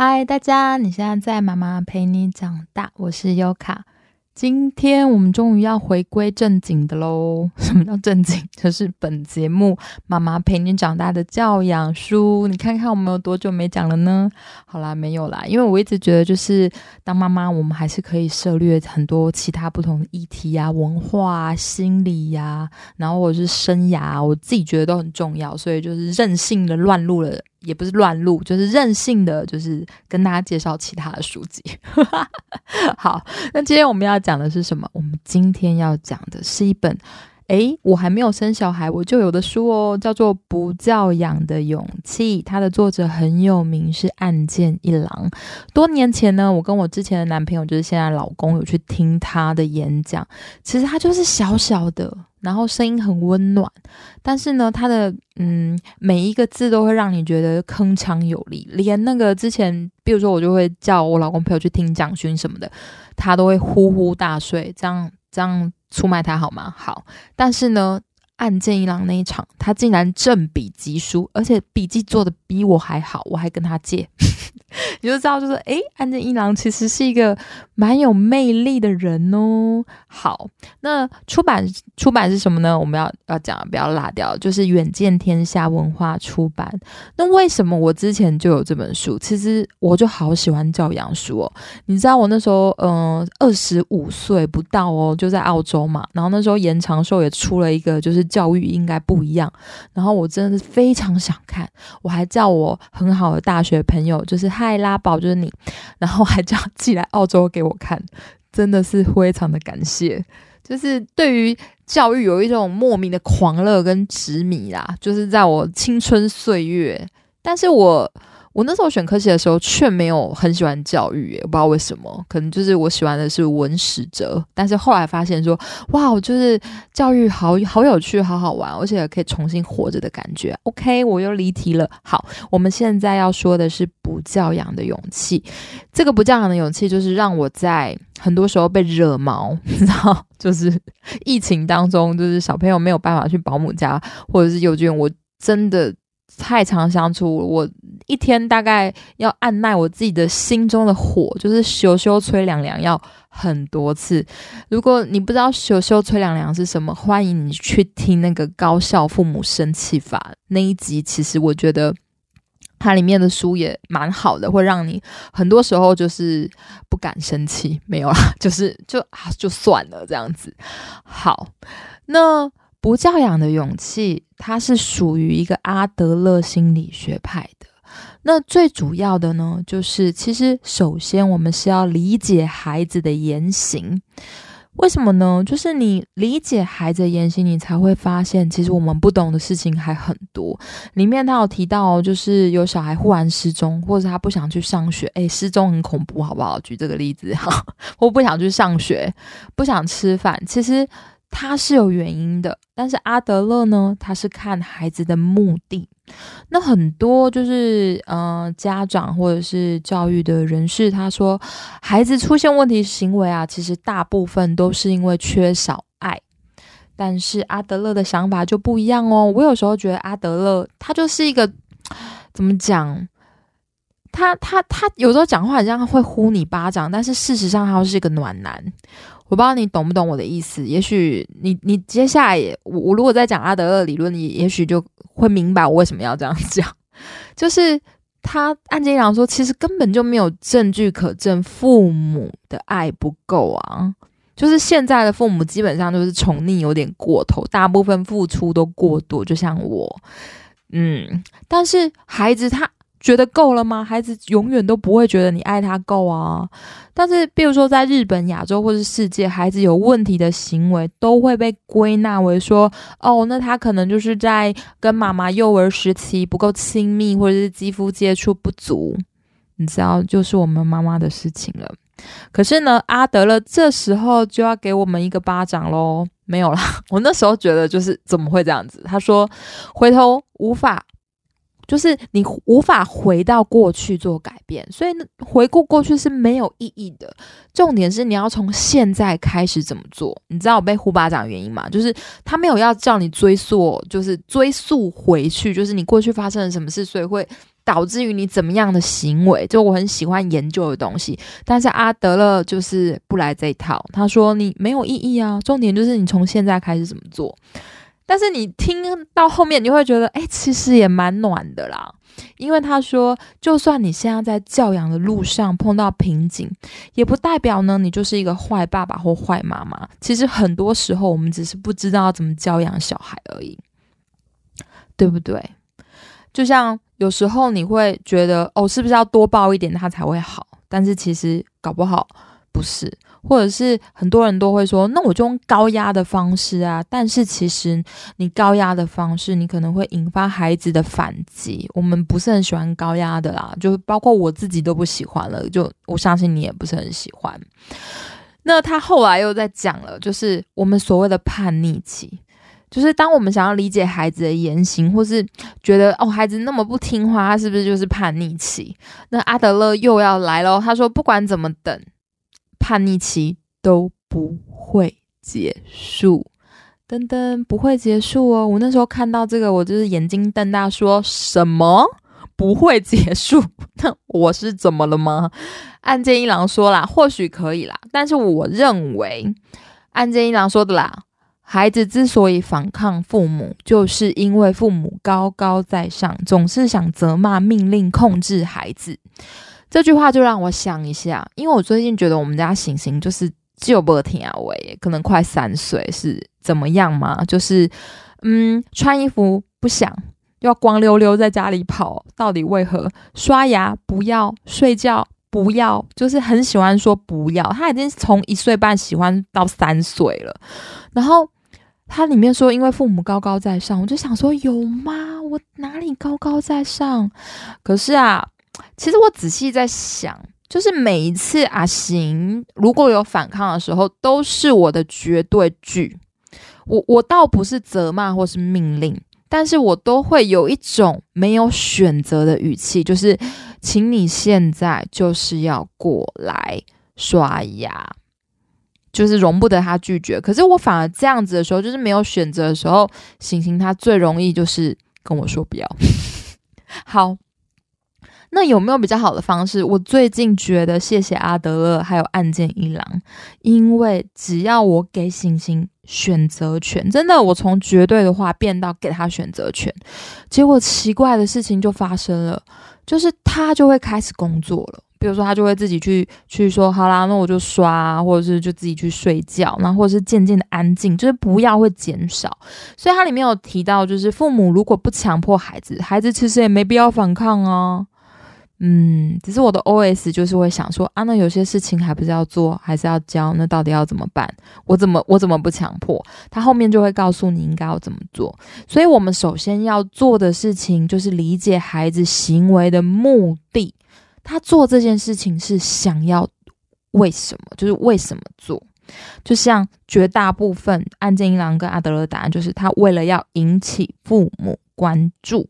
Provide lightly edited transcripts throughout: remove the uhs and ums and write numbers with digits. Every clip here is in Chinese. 嗨，大家，你现在在妈妈陪你长大，我是 Yoka。 今天我们终于要回归正经的咯。什么叫正经？就是本节目妈妈陪你长大的教养书。你看看我们有多久没讲了呢？好啦，没有啦，因为我一直觉得就是当妈妈我们还是可以涉略很多其他不同的议题啊，文化啊，心理啊，然后我是生涯啊，我自己觉得都很重要，所以就是任性的乱入了，也不是乱录，就是任性的就是跟大家介绍其他的书籍。好，那今天我们要讲的是什么？我们今天要讲的是一本我还没有生小孩我就有的书哦，叫做《不教养的勇气》，它的作者很有名，是岸见一郎。多年前呢，我跟我之前的男朋友，就是现在老公，有去听他的演讲。其实他就是小小的，然后声音很温暖，但是呢他的每一个字都会让你觉得铿锵有力。连那个之前比如说我就会叫我老公陪我去听蒋勋什么的，他都会呼呼大睡。这样出卖他好吗？好，但是呢岸见一郎那一场他竟然正笔疾书，而且笔记做的比我还好，我还跟他借。你就知道就是岸见一郎其实是一个蛮有魅力的人哦。好，那出版是什么呢？我们要讲不要落掉，就是远见天下文化出版。那为什么我之前就有这本书？其实我就好喜欢教养书哦。你知道我那时候25岁不到哦，就在澳洲嘛，然后那时候严长寿也出了一个就是教育应该不一样，然后我真的是非常想看，我还叫我很好的大学朋友就是嗨拉宝就是你，然后还叫寄来澳洲给我看，真的是非常的感谢。就是对于教育有一种莫名的狂热跟执迷啦，就是在我青春岁月。但是我那时候选科系的时候却没有很喜欢教育我不知道为什么，可能就是我喜欢的是文史哲。但是后来发现说哇，就是教育好有趣，好好玩，而且可以重新活着的感觉。 OK， 我又离题了。好，我们现在要说的是不教养的勇气。这个不教养的勇气就是让我在很多时候被惹毛，你知道，就是疫情当中就是小朋友没有办法去保姆家或者是幼稚园，我真的太常相处，我一天大概要按耐我自己的心中的火，就是咻咻吹凉凉要很多次。如果你不知道咻咻吹凉凉是什么，欢迎你去听那个高效父母生气法那一集。其实我觉得它里面的书也蛮好的，会让你很多时候就是不敢生气，没有啦，就是就算了这样子。好，那不教养的勇气它是属于一个阿德勒心理学派的。那最主要的呢，就是其实首先我们是要理解孩子的言行。为什么呢？就是你理解孩子的言行，你才会发现其实我们不懂的事情还很多。里面他有提到就是有小孩忽然失踪，或者他不想去上学。失踪很恐怖好不好？举这个例子哈，我不想去上学，不想吃饭，其实它是有原因的。但是阿德勒呢，他是看孩子的目的。那很多就是家长或者是教育的人士，他说孩子出现问题行为啊，其实大部分都是因为缺少爱。但是阿德勒的想法就不一样哦。我有时候觉得阿德勒他就是一个怎么讲，他有时候讲话很像会呼你巴掌，但是事实上他是一个暖男。我不知道你懂不懂我的意思，也许你接下来我如果在讲阿德勒理论，你也许就会明白我为什么要这样讲。就是他岸见一郎说，其实根本就没有证据可证父母的爱不够啊。就是现在的父母基本上就是宠溺有点过头，大部分付出都过多，就像我但是孩子他觉得够了吗？孩子永远都不会觉得你爱他够啊。但是比如说在日本、亚洲或是世界，孩子有问题的行为都会被归纳为说那他可能就是在跟妈妈幼儿时期不够亲密，或者是肌肤接触不足，你知道，就是我们妈妈的事情了。可是呢阿德勒这时候就要给我们一个巴掌咯。没有啦，我那时候觉得就是怎么会这样子。他说回头无法，就是你无法回到过去做改变，所以回顾过去是没有意义的。重点是你要从现在开始怎么做。你知道我被呼巴掌的原因吗？就是他没有要叫你追溯，就是追溯回去，就是你过去发生了什么事，所以会导致于你怎么样的行为，就我很喜欢研究的东西。但是阿德勒就是不来这一套，他说你没有意义啊，重点就是你从现在开始怎么做。但是你听到后面你就会觉得其实也蛮暖的啦，因为他说就算你现在在教养的路上碰到瓶颈，也不代表呢你就是一个坏爸爸或坏妈妈，其实很多时候我们只是不知道怎么教养小孩而已，对不对？就像有时候你会觉得是不是要多抱一点他才会好，但是其实搞不好不是，或者是很多人都会说那我就用高压的方式啊，但是其实你高压的方式你可能会引发孩子的反击，我们不是很喜欢高压的啦，就包括我自己都不喜欢了，就我相信你也不是很喜欢。那他后来又在讲了，就是我们所谓的叛逆期，就是当我们想要理解孩子的言行，或是觉得孩子那么不听话，他是不是就是叛逆期？那阿德勒又要来咯，他说不管怎么等，叛逆期都不会结束。噔噔，不会结束哦！我那时候看到这个，我就是眼睛瞪大说，什么不会结束？那我是怎么了吗？岸见一郎说啦，或许可以啦，但是我认为岸见一郎说的啦，孩子之所以反抗父母，就是因为父母高高在上，总是想责骂、命令、控制孩子。这句话就让我想一下，因为我最近觉得我们家醒醒就是就不听啊，我也可能快3岁，是怎么样嘛？就是穿衣服不想，要光溜溜在家里跑，到底为何？刷牙不要，睡觉不要，就是很喜欢说不要。他已经从1岁半喜欢到3岁了，然后他里面说因为父母高高在上，我就想说有吗？我哪里高高在上？可是啊，其实我仔细在想，就是每一次阿行如果有反抗的时候，都是我的绝对句，我倒不是责骂或是命令，但是我都会有一种没有选择的语气，就是请你现在就是要过来刷牙，就是容不得他拒绝。可是我反而这样子的时候，就是没有选择的时候，行行他最容易就是跟我说不要。好，那有没有比较好的方式？我最近觉得谢谢阿德勒还有岸见一郎，因为只要我给行行选择权，真的我从绝对的话变到给他选择权，结果奇怪的事情就发生了，就是他就会开始工作了。比如说他就会自己去说好啦，那我就刷，或者是就自己去睡觉，然后或者是渐渐的安静，就是不要会减少。所以他里面有提到，就是父母如果不强迫孩子，孩子其实也没必要反抗哦。只是我的 OS 就是会想说那有些事情还不是要做，还是要教，那到底要怎么办？我怎么不强迫？他后面就会告诉你应该要怎么做。所以我们首先要做的事情就是理解孩子行为的目的，他做这件事情是想要为什么，就是为什么做。就像绝大部分岸见一郎跟阿德勒的答案，就是他为了要引起父母关注，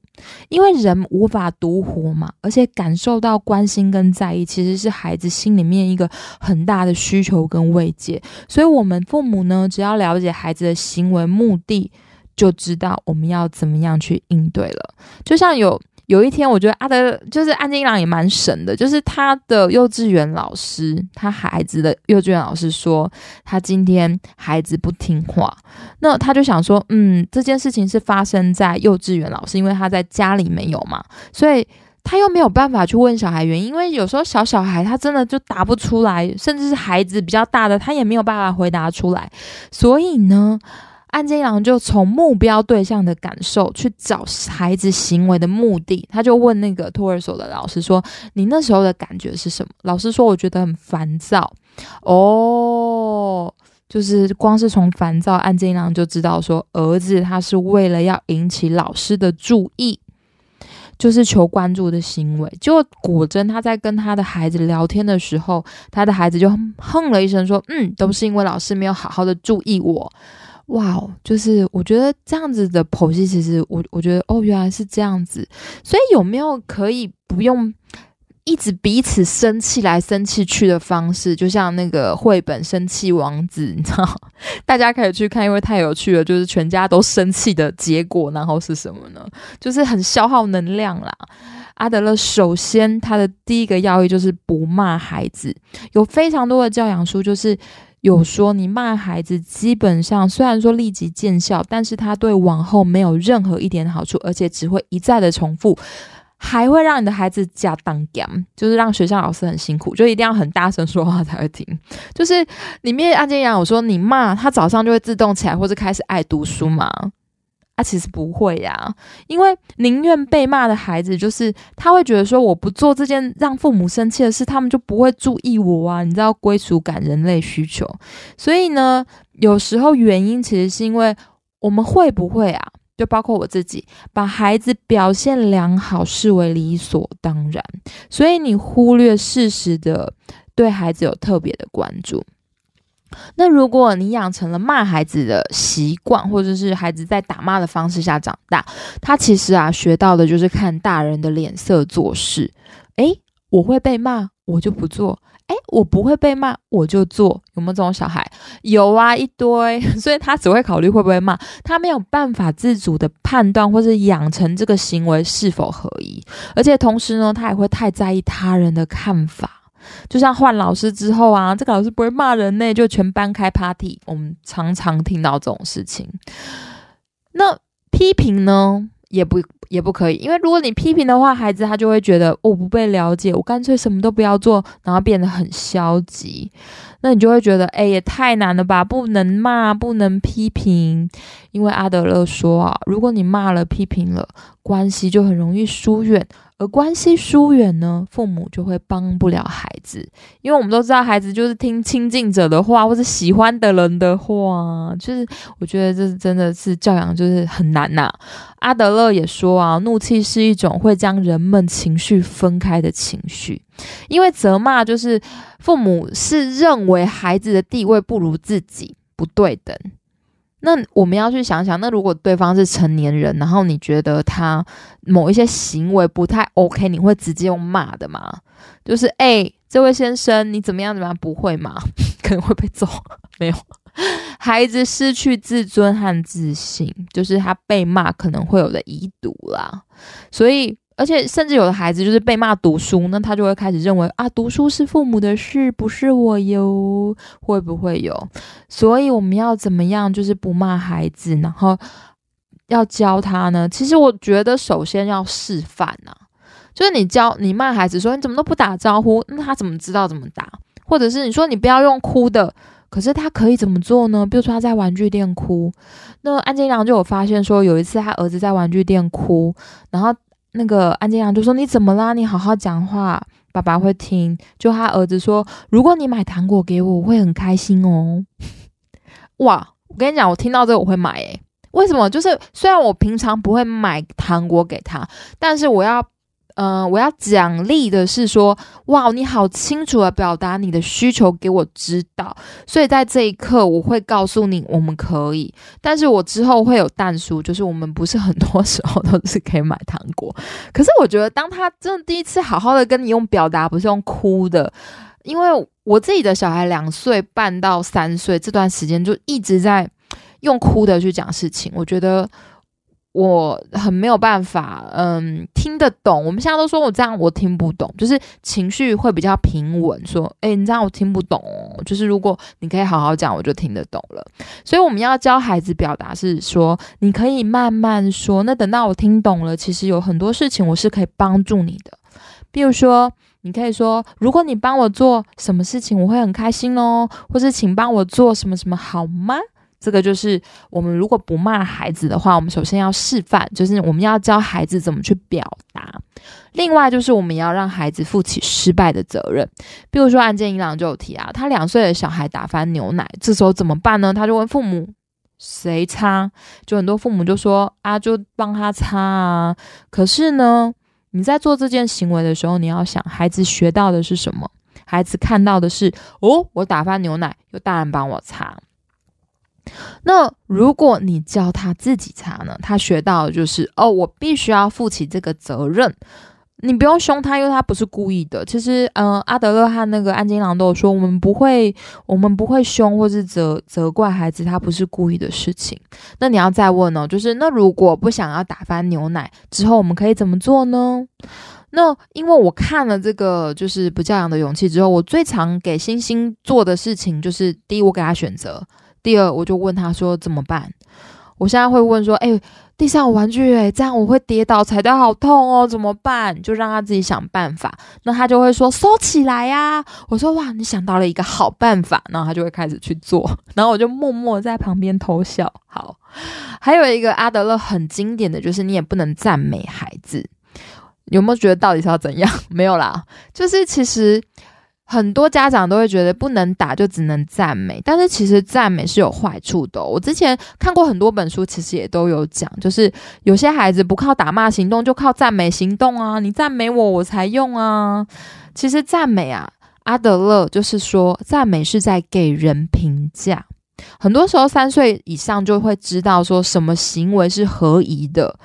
因为人无法独活嘛，而且感受到关心跟在意其实是孩子心里面一个很大的需求跟慰藉。所以我们父母呢，只要了解孩子的行为目的，就知道我们要怎么样去应对了。就像有一天我觉得就是岸见一郎也蛮神的，就是他的幼稚园老师，他孩子的幼稚园老师说他今天孩子不听话，那他就想说这件事情是发生在幼稚园老师，因为他在家里没有嘛，所以他又没有办法去问小孩原因，因为有时候小孩他真的就答不出来，甚至是孩子比较大的他也没有办法回答出来。所以呢，岸见一郎就从目标对象的感受去找孩子行为的目的，他就问那个托儿所的老师说你那时候的感觉是什么？老师说我觉得很烦躁。就是光是从烦躁，岸见一郎就知道说儿子他是为了要引起老师的注意，就是求关注的行为。结果果真他在跟他的孩子聊天的时候，他的孩子就哼了一声说都是因为老师没有好好的注意我。就是我觉得这样子的剖析，其实我觉得原来是这样子。所以有没有可以不用一直彼此生气来生气去的方式？就像那个绘本生气王子，你知道大家可以去看，因为太有趣了，就是全家都生气的结果然后是什么呢？就是很消耗能量啦。阿德勒首先他的第一个要义就是不骂孩子，有非常多的教养书就是有说你骂孩子基本上虽然说立即见效，但是他对往后没有任何一点好处，而且只会一再的重复，还会让你的孩子假当讲，就是让学校老师很辛苦，就一定要很大声说话才会听。就是里面案件讲我说你骂他早上就会自动起来或是开始爱读书嘛，其实不会呀，因为宁愿被骂的孩子就是他会觉得说我不做这件让父母生气的事他们就不会注意我啊，你知道归属感人类需求。所以呢有时候原因其实是因为我们会不会啊，就包括我自己把孩子表现良好视为理所当然，所以你忽略适时的对孩子有特别的关注。那如果你养成了骂孩子的习惯，或者是孩子在打骂的方式下长大，他其实啊学到的就是看大人的脸色做事。诶，我会被骂我就不做，诶，我不会被骂我就做，有没有这种小孩？有啊，一堆。所以他只会考虑会不会骂，他没有办法自主的判断或是养成这个行为是否合宜，而且同时呢他也会太在意他人的看法。就像换老师之后啊，这个老师不会骂人呢，就全班开 party， 我们常常听到这种事情。那批评呢也不可以，因为如果你批评的话，孩子他就会觉得，我不被了解，我干脆什么都不要做，然后变得很消极。那你就会觉得也太难了吧，不能骂不能批评。因为阿德勒说啊，如果你骂了批评了，关系就很容易疏远，而关系疏远呢，父母就会帮不了孩子，因为我们都知道孩子就是听亲近者的话，或是喜欢的人的话，就是我觉得这真的是教养就是很难呐。阿德勒也说啊，怒气是一种会将人们情绪分开的情绪，因为责骂就是父母是认为孩子的地位不如自己，不对等。那我们要去想想，那如果对方是成年人，然后你觉得他某一些行为不太 OK， 你会直接用骂的吗？就是这位先生你怎么样，不会吗？可能会被揍。没有，孩子失去自尊和自信，就是他被骂可能会有的遗毒啦。所以而且甚至有的孩子就是被骂读书，那他就会开始认为啊，读书是父母的事，不是我哟，会不会有？所以我们要怎么样就是不骂孩子，然后要教他呢？其实我觉得首先要示范啊，就是你骂孩子说你怎么都不打招呼，那他怎么知道怎么打？或者是你说你不要用哭的，可是他可以怎么做呢？比如说他在玩具店哭，那安建良就有发现说，有一次他儿子在玩具店哭，然后那个安建良就说你怎么啦，你好好讲话，爸爸会听。就他儿子说，如果你买糖果给我，我会很开心哦。哇，我跟你讲，我听到这个我会买。为什么？就是虽然我平常不会买糖果给他，但是我要奖励的是说，哇，你好清楚的表达你的需求给我知道，所以在这一刻我会告诉你我们可以，但是我之后会有但书，就是我们不是很多时候都是可以买糖果。可是我觉得当他真的第一次好好的跟你用表达，不是用哭的，因为我自己的小孩2岁半到3岁这段时间就一直在用哭的去讲事情，我觉得我很没有办法听得懂。我们现在都说我这样我听不懂，就是情绪会比较平稳，说你这样我听不懂，就是如果你可以好好讲我就听得懂了。所以我们要教孩子表达是说，你可以慢慢说，那等到我听懂了，其实有很多事情我是可以帮助你的。比如说你可以说，如果你帮我做什么事情我会很开心哦，或是请帮我做什么什么好吗？这个就是我们如果不骂孩子的话，我们首先要示范，就是我们要教孩子怎么去表达。另外就是我们要让孩子负起失败的责任。比如说岸见一郎就有提啊，他2岁的小孩打翻牛奶，这时候怎么办呢？他就问父母谁擦，就很多父母就说就帮他擦啊。可是呢，你在做这件行为的时候，你要想孩子学到的是什么？孩子看到的是我打翻牛奶，有大人帮我擦。那如果你教他自己擦呢，他学到的就是我必须要负起这个责任。你不用凶他，因为他不是故意的。其实阿德勒和那个岸见一郎都有说，我们不会凶或是责怪孩子，他不是故意的事情。那你要再问就是那如果不想要打翻牛奶之后我们可以怎么做呢？那因为我看了这个就是不教养的勇气之后，我最常给星星做的事情就是第一我给他选择，第二我就问他说怎么办。我现在会问说地上有玩具这样我会跌倒踩到好痛哦，怎么办？就让他自己想办法。那他就会说收起来呀。我说哇，你想到了一个好办法，然后他就会开始去做，然后我就默默在旁边偷笑。好，还有一个阿德勒很经典的就是你也不能赞美孩子，有没有觉得到底是要怎样？没有啦，就是其实很多家长都会觉得不能打就只能赞美，但是其实赞美是有坏处的哦。我之前看过很多本书，其实也都有讲，就是有些孩子不靠打骂行动，就靠赞美行动啊，你赞美我我才用啊。其实赞美啊，阿德勒就是说赞美是在给人评价。很多时候3岁以上就会知道说什么行为是合宜的，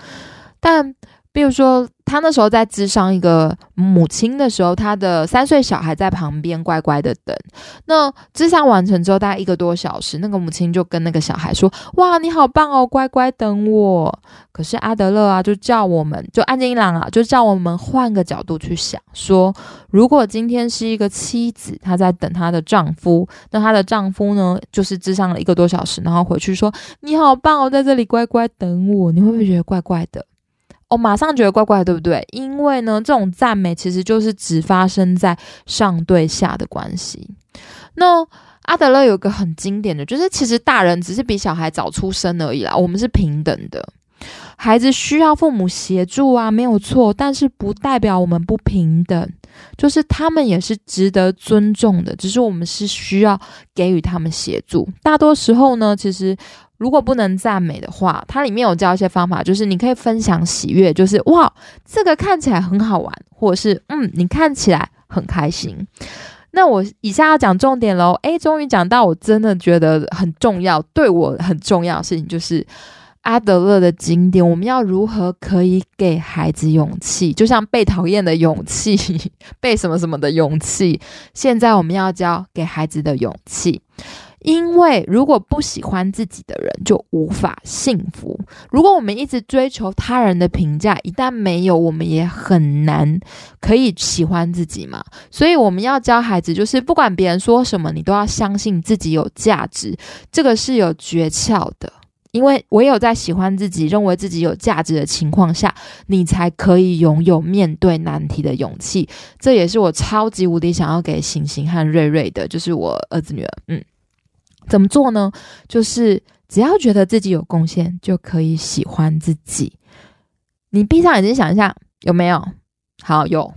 但比如说他那时候在咨商一个母亲的时候，他的3岁小孩在旁边乖乖的等，那咨商完成之后大概1个多小时，那个母亲就跟那个小孩说哇你好棒哦，乖乖等我。可是阿德勒啊就叫我们，就岸见一郎啊就叫我们换个角度去想，说如果今天是一个妻子她在等她的丈夫，那她的丈夫呢就是咨商了1个多小时，然后回去说你好棒哦，在这里乖乖等我，你会不会觉得怪怪的？马上觉得怪怪，对不对？因为呢这种赞美其实就是只发生在上对下的关系。那阿德勒有个很经典的就是其实大人只是比小孩早出生而已啦，我们是平等的，孩子需要父母协助啊，没有错，但是不代表我们不平等，就是他们也是值得尊重的，只是我们是需要给予他们协助。大多时候呢其实如果不能赞美的话，它里面有教一些方法，就是你可以分享喜悦，就是哇这个看起来很好玩，或者是你看起来很开心。那我以下要讲重点咯，终于讲到我真的觉得很重要，对我很重要的事情，就是阿德勒的经典，我们要如何可以给孩子勇气，就像被讨厌的勇气，被什么什么的勇气，现在我们要教给孩子的勇气。因为如果不喜欢自己的人就无法幸福，如果我们一直追求他人的评价，一旦没有我们也很难可以喜欢自己嘛。所以我们要教孩子就是不管别人说什么，你都要相信自己有价值，这个是有诀窍的。因为唯有在喜欢自己，认为自己有价值的情况下，你才可以拥有面对难题的勇气。这也是我超级无敌想要给星星和瑞瑞的，就是我儿子女儿。怎么做呢？就是只要觉得自己有贡献就可以喜欢自己。你闭上眼睛想一下，有没有？好，有。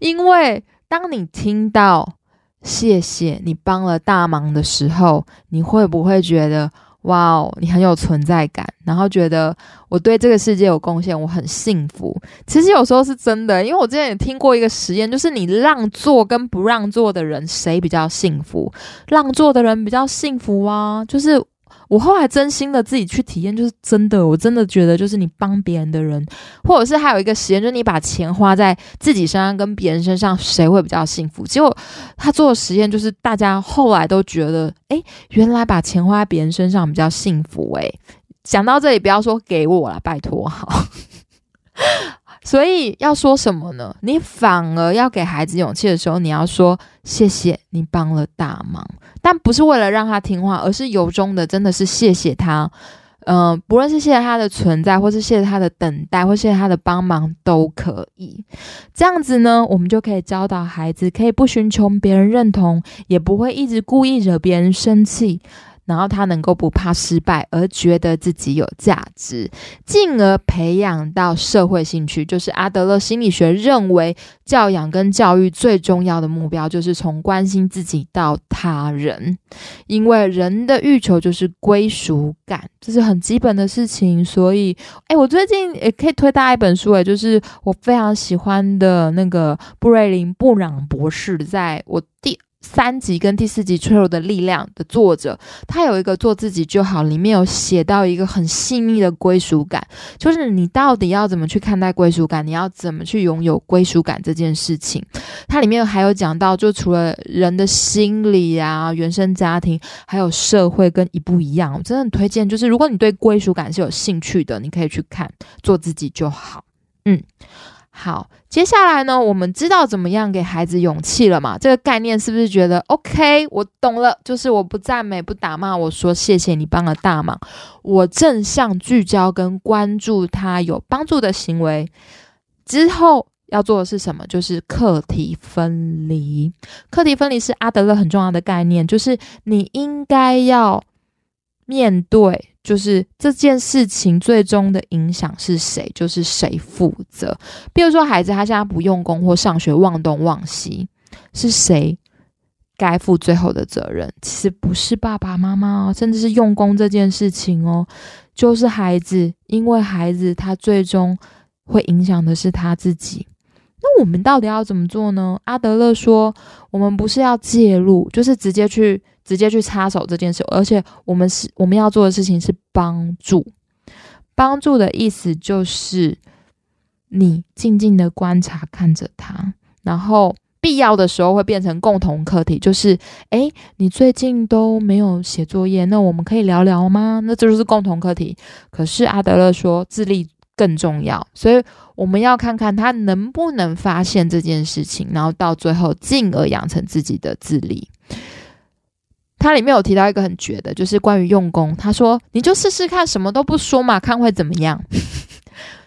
因为当你听到谢谢你帮了大忙的时候，你会不会觉得哇哦，你很有存在感，然后觉得我对这个世界有贡献，我很幸福？其实有时候是真的，因为我之前也听过一个实验，就是你让座跟不让座的人谁比较幸福？让座的人比较幸福啊，就是我后来真心的自己去体验，就是真的我真的觉得就是你帮别人的人，或者是还有一个实验，就是你把钱花在自己身上跟别人身上谁会比较幸福，结果他做的实验就是大家后来都觉得原来把钱花在别人身上比较幸福。讲到这里不要说给我啦，拜托。好。所以要说什么呢？你反而要给孩子勇气的时候，你要说谢谢你帮了大忙，但不是为了让他听话，而是由衷的真的是谢谢他，不论是谢谢他的存在，或是谢谢他的等待，或谢谢他的帮忙都可以。这样子呢我们就可以教导孩子可以不寻求别人认同，也不会一直故意惹别人生气，然后他能够不怕失败而觉得自己有价值，进而培养到社会兴趣。就是阿德勒心理学认为教养跟教育最重要的目标就是从关心自己到他人，因为人的欲求就是归属感，这是很基本的事情。所以我最近也可以推大家一本书，就是我非常喜欢的那个布瑞林布朗博士，在我第3集跟第4集脆弱的力量的作者，他有一个做自己就好，里面有写到一个很细腻的归属感，就是你到底要怎么去看待归属感，你要怎么去拥有归属感这件事情。他里面还有讲到就除了人的心理啊、原生家庭，还有社会跟一不一样。我真的很推荐，就是如果你对归属感是有兴趣的，你可以去看做自己就好。好，接下来呢，我们知道怎么样给孩子勇气了嘛？这个概念是不是觉得 OK 我懂了，就是我不赞美不打骂，我说谢谢你帮了大忙，我正向聚焦跟关注他有帮助的行为。之后要做的是什么？就是课题分离。课题分离是阿德勒很重要的概念，就是你应该要面对，就是这件事情最终的影响是谁，就是谁负责。比如说孩子他现在不用功或上学忘东忘西，是谁该负最后的责任？其实不是爸爸妈妈哦，甚至是用功这件事情哦，就是孩子，因为孩子他最终会影响的是他自己。那我们到底要怎么做呢？阿德勒说，我们不是要介入，就是直接去插手这件事，而且我们要做的事情是帮助。帮助的意思就是你静静的观察，看着他，然后必要的时候会变成共同课题，就是你最近都没有写作业，那我们可以聊聊吗？那这就是共同课题。可是阿德勒说自立更重要，所以我们要看看他能不能发现这件事情，然后到最后进而养成自己的自立。他里面有提到一个很绝的，就是关于用功，他说你就试试看什么都不说嘛，看会怎么样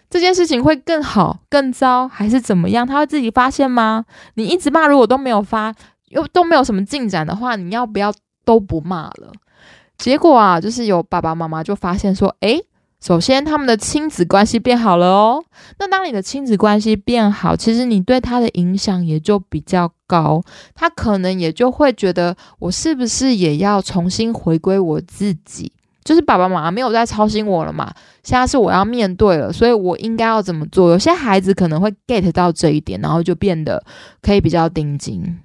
这件事情会更好更糟还是怎么样，他会自己发现吗？你一直骂，如果都没有什么进展的话，你要不要都不骂了？结果啊，就是有爸爸妈妈就发现说，首先他们的亲子关系变好了哦。那当你的亲子关系变好，其实你对他的影响也就比较高，他可能也就会觉得我是不是也要重新回归我自己，就是爸爸妈妈没有在操心我了嘛，现在是我要面对了，所以我应该要怎么做。有些孩子可能会 get 到这一点，然后就变得可以比较盯紧。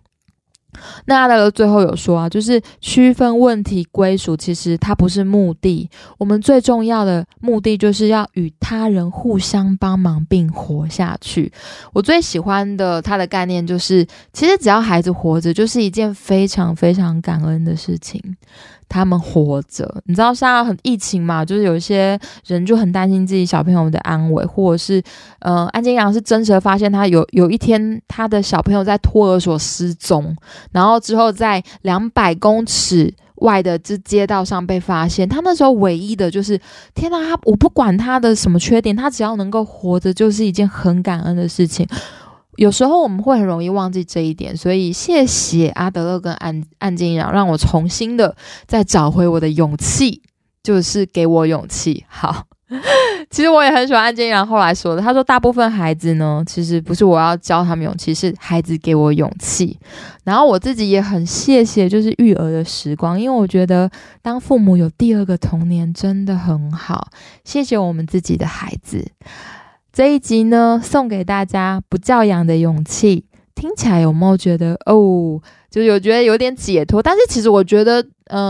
那阿德勒最后有说啊，就是区分问题归属，其实它不是目的，我们最重要的目的就是要与他人互相帮忙并活下去。我最喜欢的他的概念就是，其实只要孩子活着，就是一件非常非常感恩的事情。他们活着，你知道现在很疫情嘛，就是有一些人就很担心自己小朋友的安危，或者是安金良是真实的发现他有一天他的小朋友在托儿所失踪，然后之后在200公尺外的这街道上被发现。他那时候唯一的就是天哪，我不管他的什么缺点，他只要能够活着就是一件很感恩的事情。有时候我们会很容易忘记这一点，所以谢谢阿德勒跟岸静良让我重新的再找回我的勇气，就是给我勇气。好，其实我也很喜欢岸静良后来说的，他说大部分孩子呢，其实不是我要教他们勇气，是孩子给我勇气。然后我自己也很谢谢就是育儿的时光，因为我觉得当父母有第二个童年真的很好，谢谢我们自己的孩子。这一集呢，送给大家不教养的勇气。听起来有没有觉得就是有觉得有点解脱？但是其实我觉得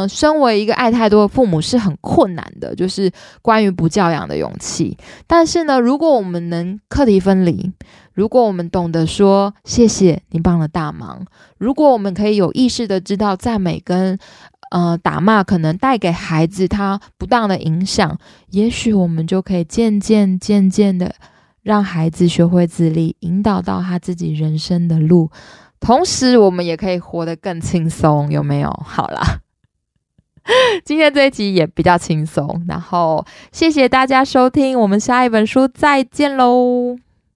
身为一个爱太多的父母是很困难的，就是关于不教养的勇气。但是呢，如果我们能课题分离，如果我们懂得说谢谢你帮了大忙，如果我们可以有意识的知道赞美跟打骂可能带给孩子他不当的影响，也许我们就可以渐渐的让孩子学会自立，引导到他自己人生的路，同时我们也可以活得更轻松，有没有？好啦，今天这一集也比较轻松，然后谢谢大家收听，我们下一本书再见喽。